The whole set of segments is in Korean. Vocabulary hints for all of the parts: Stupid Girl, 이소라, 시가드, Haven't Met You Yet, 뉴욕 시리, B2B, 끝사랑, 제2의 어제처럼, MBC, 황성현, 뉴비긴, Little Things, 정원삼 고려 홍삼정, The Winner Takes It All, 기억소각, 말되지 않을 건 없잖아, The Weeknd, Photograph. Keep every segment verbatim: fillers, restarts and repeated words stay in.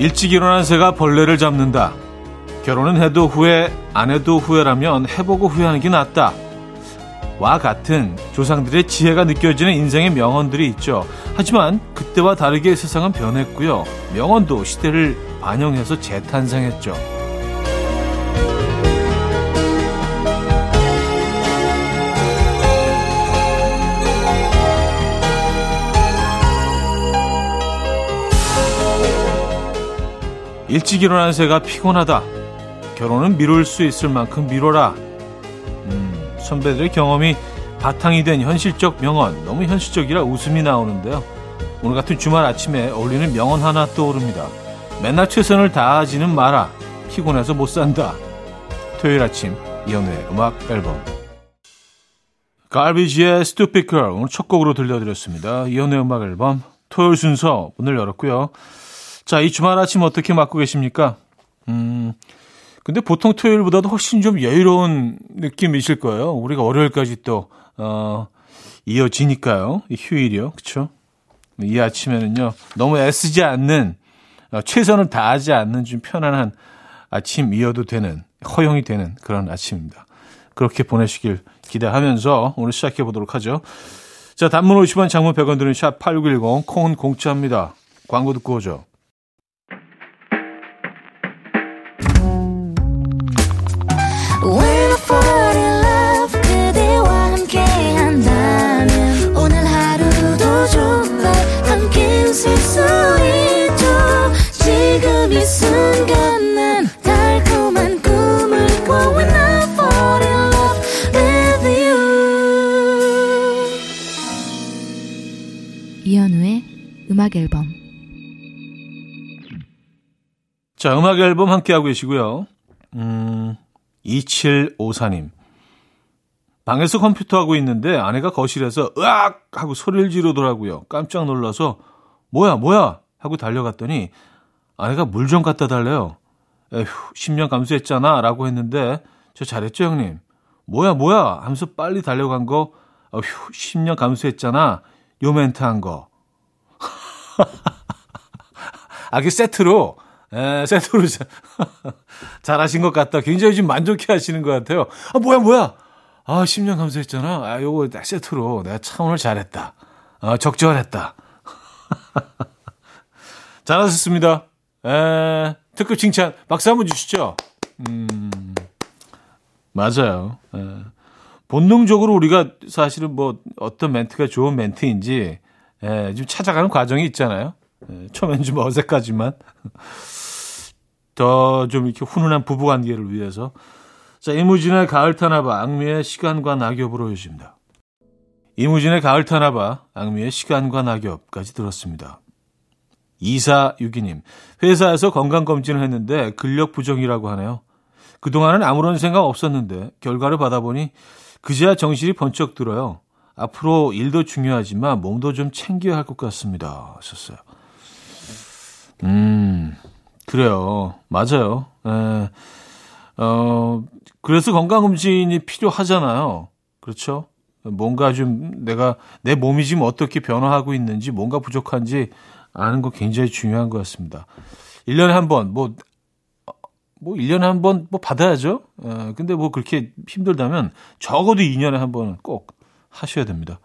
일찍 일어난 새가 벌레를 잡는다. 결혼은 해도 후회, 안 해도 후회라면 해보고 후회하는 게 낫다. 와 같은 조상들의 지혜가 느껴지는 인생의 명언들이 있죠. 하지만 그때와 다르게 세상은 변했고요. 명언도 시대를 반영해서 재탄생했죠. 일찍 일어난 새가 피곤하다. 결혼은 미룰 수 있을 만큼 미뤄라. 음, 선배들의 경험이 바탕이 된 현실적 명언, 너무 현실적이라 웃음이 나오는데요. 오늘 같은 주말 아침에 어울리는 명언 하나 떠오릅니다. 맨날 최선을 다하지는 마라. 피곤해서 못 산다. 토요일 아침 이현우의 음악 앨범. 갈비지의 Stupid Girl 오늘 첫 곡으로 들려드렸습니다. 이현우의 음악 앨범 토요일 순서 오늘 열었고요. 자, 이 주말 아침 어떻게 맞고 계십니까? 음... 근데 보통 토요일보다도 훨씬 좀 여유로운 느낌이실 거예요. 우리가 월요일까지 또 어, 이어지니까요. 휴일이요. 그렇죠? 이 아침에는요. 너무 애쓰지 않는, 최선을 다하지 않는 좀 편안한 아침이어도 되는, 허용이 되는 그런 아침입니다. 그렇게 보내시길 기대하면서 오늘 시작해 보도록 하죠. 자, 단문 오십 원, 장문 백 원 드는 샵 팔구일공, 콩은 공짜입니다. 광고 듣고 오죠. 이현우의 음악 앨범. 자, 음악 앨범 함께하고 계시고요. 음, 이칠오사 님. 방에서 컴퓨터하고 있는데 아내가 거실에서 으악! 하고 소리를 지르더라고요. 깜짝 놀라서 뭐야 뭐야 하고 달려갔더니 아내가 물 좀 갖다 달래요. 에휴, 십 년 감수했잖아 라고 했는데 저 잘했죠 형님? 뭐야 뭐야 하면서 빨리 달려간 거, 어휴, 십 년 감수했잖아 요 멘트 한 거. 아, 그게 세트로, 에, 세트로 잘하신 것 같다. 굉장히 지금 만족해 하시는 것 같아요. 아, 뭐야 뭐야, 아, 십 년 감수했잖아. 아, 요거 세트로 내가 참 오늘 잘했다. 아, 적절했다. 잘하셨습니다. 에, 특급 칭찬 박수 한번 주시죠. 음, 맞아요. 에, 본능적으로 우리가 사실은 뭐 어떤 멘트가 좋은 멘트인지 에, 좀 찾아가는 과정이 있잖아요. 에, 처음엔 좀 어색하지만 더 좀 이렇게 훈훈한 부부관계를 위해서. 자, 이무진의 가을 타나봐, 악뮤의 시간과 낙엽으로 이어집니다. 이무진의 가을 타나봐, 악뮤의 시간과 낙엽까지 들었습니다. 이사육이 님. 회사에서 건강검진을 했는데 근력 부정이라고 하네요. 그동안은 아무런 생각 없었는데 결과를 받아보니 그제야 정신이 번쩍 들어요. 앞으로 일도 중요하지만 몸도 좀 챙겨야 할 것 같습니다. 썼어요. 음, 그래요. 맞아요. 에, 어, 그래서 건강검진이 필요하잖아요. 그렇죠? 뭔가 좀 내가, 내 몸이 지금 어떻게 변화하고 있는지, 뭔가 부족한지 아는 거 굉장히 중요한 것 같습니다. 일 년에 한 번, 뭐, 뭐, 일 년에 한 번, 뭐, 받아야죠. 에, 근데 뭐, 그렇게 힘들다면, 적어도 이 년에 한 번은 꼭 하셔야 됩니다.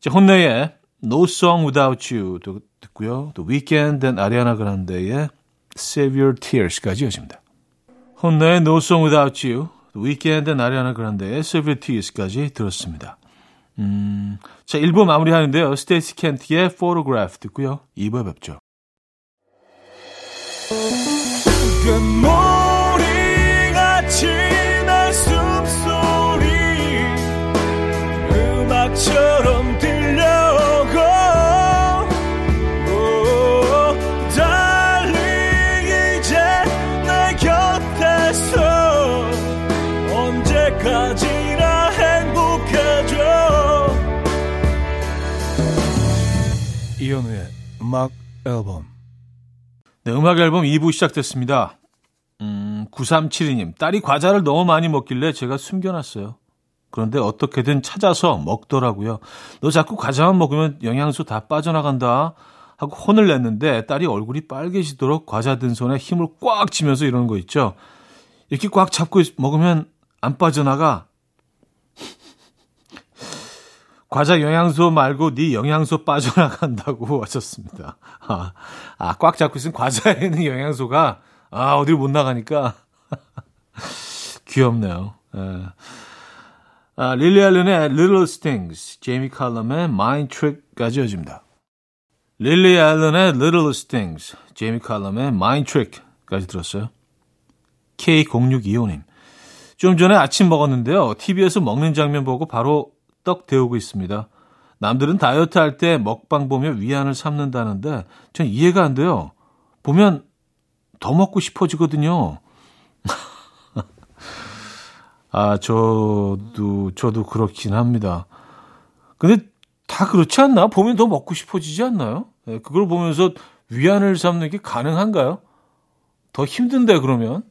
자, 혼내의 No Song Without You 도 듣고요. The Weeknd and 아리아나 그란데의 Save Your Tears까지 이어집니다. 혼내의 No Song Without You, The Weeknd and 아리아나 그란데의 Save Your Tears까지 들었습니다. 음, 자, 일 부 마무리하는데요. 스테이시 켄트의 Photograph 듣고요. 이 부에 뵙죠. 이현우의 음악 앨범. 네, 음악 앨범 이 부 시작됐습니다. 음, 구삼칠이 님. 딸이 과자를 너무 많이 먹길래 제가 숨겨놨어요. 그런데 어떻게든 찾아서 먹더라고요. 너 자꾸 과자만 먹으면 영양소 다 빠져나간다 하고 혼을 냈는데 딸이 얼굴이 빨개지도록 과자 든 손에 힘을 꽉 쥐면서 이러는 거 있죠. 이렇게 꽉 잡고 먹으면 안 빠져나가. 과자 영양소 말고 네 영양소 빠져나간다고 하셨습니다. 아, 아, 꽉 잡고 있으면 과자에 있는 영양소가 아, 어디로 못 나가니까. 귀엽네요. 에. 아, 릴리 앨런의 Little Things, 제이미 칼럼의 Mind Trick까지 이어집니다. 릴리 앨런의 Little Things, 제이미 칼럼의 Mind Trick까지 들었어요. 케이 공육이오님. 좀 전에 아침 먹었는데요. 티비에서 먹는 장면 보고 바로 떡 데우고 있습니다. 남들은 다이어트 할 때 먹방 보며 위안을 삼는다는데 전 이해가 안 돼요. 보면 더 먹고 싶어지거든요. 아, 저도, 저도 그렇긴 합니다. 근데 다 그렇지 않나? 보면 더 먹고 싶어지지 않나요? 네, 그걸 보면서 위안을 삼는 게 가능한가요? 더 힘든데, 그러면.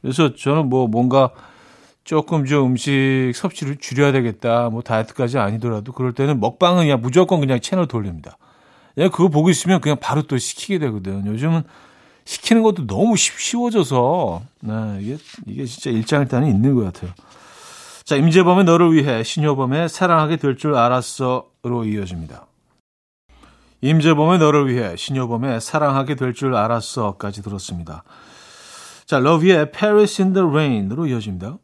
그래서 저는 뭐 뭔가 조금 좀 음식 섭취를 줄여야 되겠다. 뭐 다이어트까지 아니더라도 그럴 때는 먹방은 그냥 무조건 그냥 채널 돌립니다. 그냥 그거 보고 있으면 그냥 바로 또 시키게 되거든. 요즘은 시키는 것도 너무 쉬워져서, 네, 이게, 이게 진짜 일장일단이 있는 것 같아요. 자, 임재범의 너를 위해, 신효범의 사랑하게 될 줄 알았어로 이어집니다. 임재범의 너를 위해, 신효범의 사랑하게 될 줄 알았어까지 들었습니다. 자, 러비의 Paris in the rain으로 이어집니다.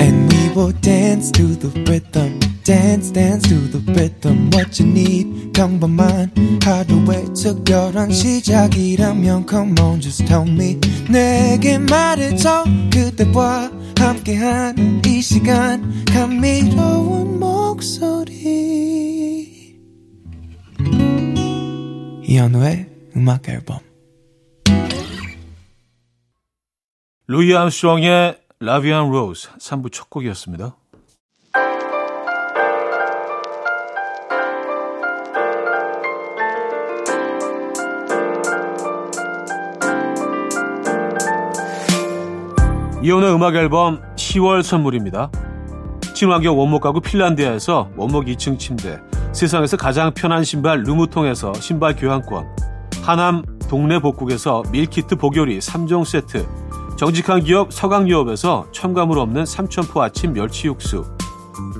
And we will dance to the rhythm. Dance, dance to the rhythm. What you need, 평범한 하루의 특별한 시작이라면 come on, just tell me. 내게 말해줘 그대와 함께한 이 시간 감미로운 목소리. 이현우의 음악 앨범. 루이 암스트롱의 라비안 로즈 삼 부 첫 곡이었습니다. 이온의 음악 앨범 시월 선물입니다. 친환경 원목 가구 핀란드에서 원목 이 층 침대, 세상에서 가장 편한 신발 루무통에서 신발 교환권, 하남 동네 복국에서 밀키트 보교리 삼 종 세트, 정직한 기업 서강유업에서 첨가물 없는 삼천포 아침 멸치 육수,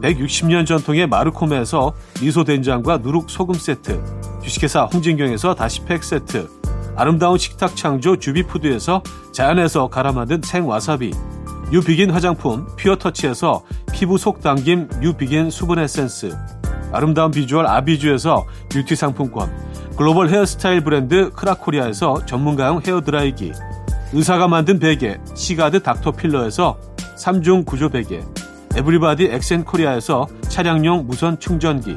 백육십 년 전통의 마르코메에서 미소된장과 누룩소금 세트, 주식회사 홍진경에서 다시팩 세트, 아름다운 식탁 창조 주비푸드에서 자연에서 갈아 만든 생와사비, 뉴비긴 화장품 퓨어터치에서 피부 속 당김 뉴비긴 수분 에센스, 아름다운 비주얼 아비주에서 뷰티 상품권, 글로벌 헤어스타일 브랜드 크라코리아에서 전문가용 헤어드라이기, 의사가 만든 베개 시가드 닥터필러에서 삼 중 구조 베개, 에브리바디 엑센코리아에서 차량용 무선 충전기,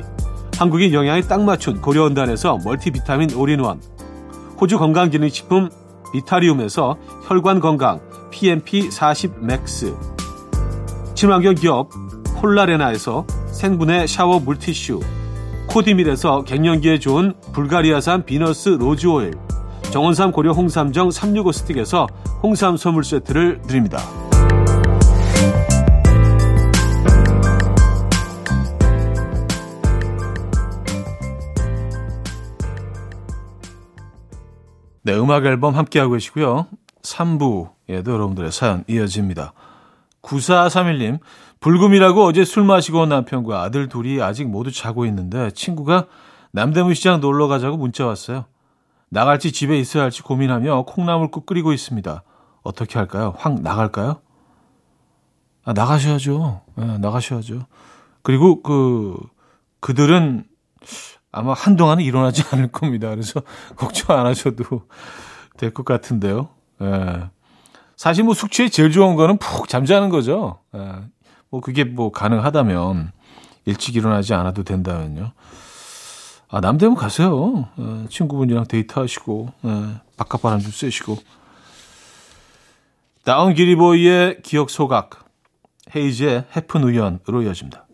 한국인 영양에 딱 맞춘 고려원단에서 멀티비타민 올인원, 호주 건강기능식품 비타리움에서 혈관건강 피엠피 사십 맥스, 친환경 기업 폴라레나에서 생분해 샤워 물티슈, 코디밀에서 갱년기에 좋은 불가리아산 비너스 로즈오일, 정원삼 고려 홍삼정 삼백육십오 스틱에서 홍삼 선물 세트를 드립니다. 네, 음악 앨범 함께하고 계시고요. 삼 부에도 여러분들의 사연 이어집니다. 구사삼일님, 불금이라고 어제 술 마시고 온 남편과 아들 둘이 아직 모두 자고 있는데 친구가 남대문 시장 놀러 가자고 문자 왔어요. 나갈지 집에 있어야 할지 고민하며 콩나물국 끓이고 있습니다. 어떻게 할까요? 확 나갈까요? 아, 나가셔야죠. 네, 나가셔야죠. 그리고 그, 그들은 아마 한동안은 일어나지 않을 겁니다. 그래서 걱정 안 하셔도 될 것 같은데요. 네. 사실 뭐 숙취에 제일 좋은 거는 푹 잠자는 거죠. 네. 뭐 그게 뭐 가능하다면 일찍 일어나지 않아도 된다면요. 아, 남대문 가세요. 에, 친구분이랑 데이트하시고, 에, 바깥 바람 좀 쐬시고. 다운 기리보이의 기억소각, 헤이즈의 해픈 우연으로 이어집니다.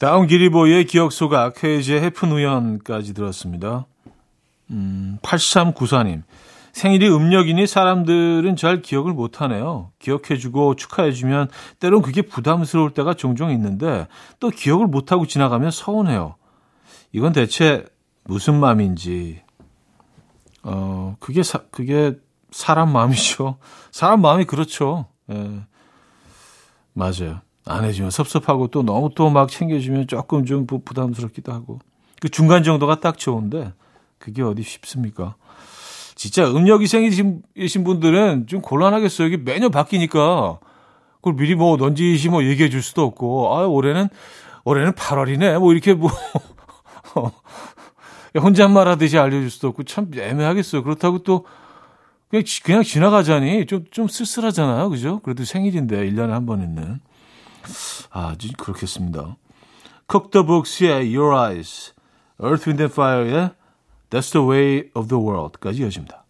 다운 기리보이의 기억소각, 헤이즈의 해픈 우연까지 들었습니다. 음, 팔삼구사님, 생일이 음력이니 사람들은 잘 기억을 못하네요. 기억해주고 축하해주면 때론 그게 부담스러울 때가 종종 있는데 또 기억을 못하고 지나가면 서운해요. 이건 대체 무슨 마음인지. 어, 그게 사, 그게 사람 마음이죠. 사람 마음이 그렇죠. 예. 맞아요. 안 해주면 섭섭하고 또 너무 또 막 챙겨주면 조금 좀 부담스럽기도 하고. 그 중간 정도가 딱 좋은데 그게 어디 쉽습니까? 진짜 음력 이생이신 분들은 좀 곤란하겠어요. 이게 매년 바뀌니까 그걸 미리 뭐 넌지시 뭐 얘기해 줄 수도 없고, 아 올해는 올해는 팔월이네 뭐 이렇게 뭐 혼잣말 하듯이 알려줄 수도 없고 참 애매하겠어요. 그렇다고 또 그냥, 그냥 지나가자니 좀, 좀 쓸쓸하잖아요. 그죠? 그래도 생일인데 일 년에 한 번 있는. 아, 그렇겠습니다. Cook the Books의 Your Eyes, Earth, Wind and Fire의 That's the way of the world까지 이어집니다.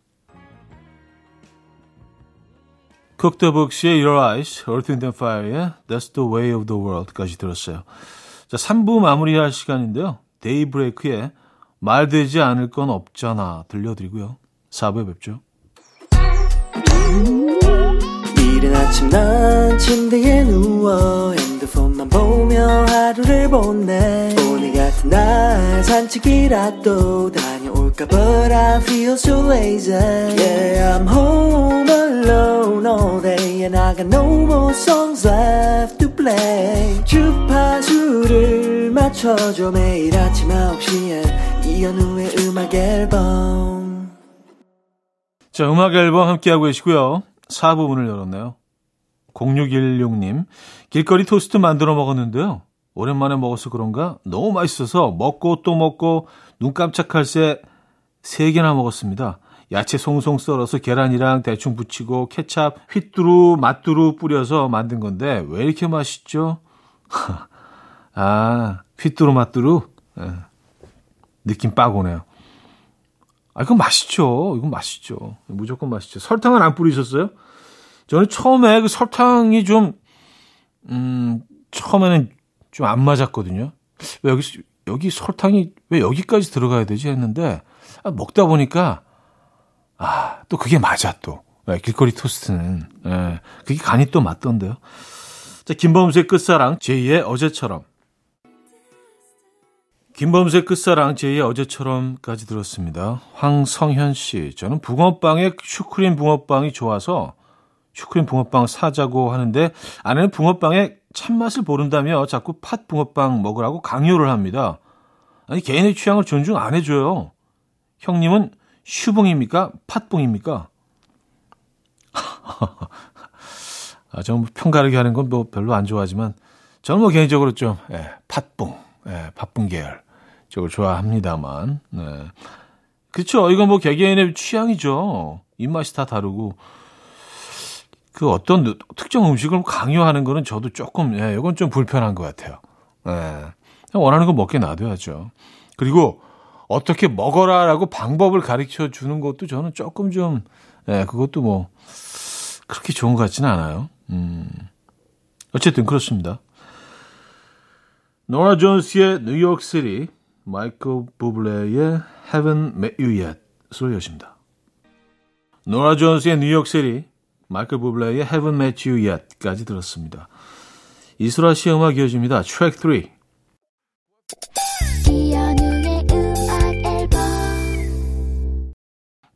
Cook the Books의 Your Eyes, Earth, Wind and Fire의 That's the way of the world까지 들었어요. 자, 삼 부 마무리할 시간인데요. 데이브레이크의 말되지 않을 건 없잖아 들려드리고요. 사 부에 뵙죠. 이른 아침 난 침대에 누워 핸드폰만 보며 하루를 보내. 오늘 같은 날 산책이라도 다녀올까 but I feel so lazy. Yeah, I'm home alone all day and I got no more songs left to play. 주파수를 맞춰줘. 매일 아침 아홉 시에 이현우의 음악 앨범. 자, 음악 앨범 함께하고 계시고요. 사 부분을 열었네요. 공육일육 님, 길거리 토스트 만들어 먹었는데요. 오랜만에 먹어서 그런가 너무 맛있어서 먹고 또 먹고 눈 깜짝할 새 세 개나 먹었습니다. 야채 송송 썰어서 계란이랑 대충 부치고 케찹, 휘뚜루, 맛뚜루 뿌려서 만든 건데 왜 이렇게 맛있죠? 아, 휘뚜루, 맛뚜루? 네. 느낌 빡 오네요. 아, 이건 맛있죠. 이건 맛있죠. 무조건 맛있죠. 설탕은 안 뿌리셨어요? 저는 처음에 그 설탕이 좀, 음, 처음에는 좀 안 맞았거든요. 왜 여기, 여기 설탕이 왜 여기까지 들어가야 되지 했는데, 아, 먹다 보니까, 아, 또 그게 맞아, 또. 네, 길거리 토스트는. 네, 그게 간이 또 맞던데요. 자, 김범수의 끝사랑, 제이의 어제처럼. 김범수의 끝사랑, 제이의 어제처럼까지 들었습니다. 황성현 씨, 저는 붕어빵에 슈크림 붕어빵이 좋아서 슈크림 붕어빵 사자고 하는데 아내는 붕어빵에 참맛을 모른다며 자꾸 팥 붕어빵 먹으라고 강요를 합니다. 아니, 개인의 취향을 존중 안 해줘요. 형님은 슈붕입니까? 팥붕입니까? 아, 저는 편가르기 하는 건 뭐 별로 안 좋아하지만 저는 뭐 개인적으로 좀, 예, 팥붕. 예, 바쁜 계열 저걸 좋아합니다만, 네, 그렇죠. 이건 뭐 개개인의 취향이죠. 입맛이 다 다르고 그 어떤 특정 음식을 강요하는 거는 저도 조금, 예, 이건 좀 불편한 것 같아요. 예, 원하는 거 먹게 놔둬야죠. 그리고 어떻게 먹어라라고 방법을 가르쳐 주는 것도 저는 조금 좀, 예, 그것도 뭐 그렇게 좋은 것 같지는 않아요. 음, 어쨌든 그렇습니다. 노라 존스의 뉴욕 시리, 마이클 부블레의 Haven't Met You Yet 소리 여십니다. 노라 존스의 뉴욕 시리, 마이클 부블레의 Haven't Met You Yet까지 들었습니다. 이소라 씨 음악 이어집니다. 트랙 삼.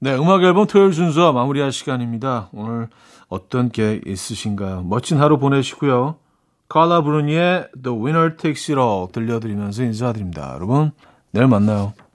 네, 음악 앨범 토요일 순서 마무리할 시간입니다. 오늘 어떤 계획 있으신가요? 멋진 하루 보내시고요. 칼라 브루니의 The Winner Takes It All 들려드리면서 인사드립니다. 여러분, 내일 만나요.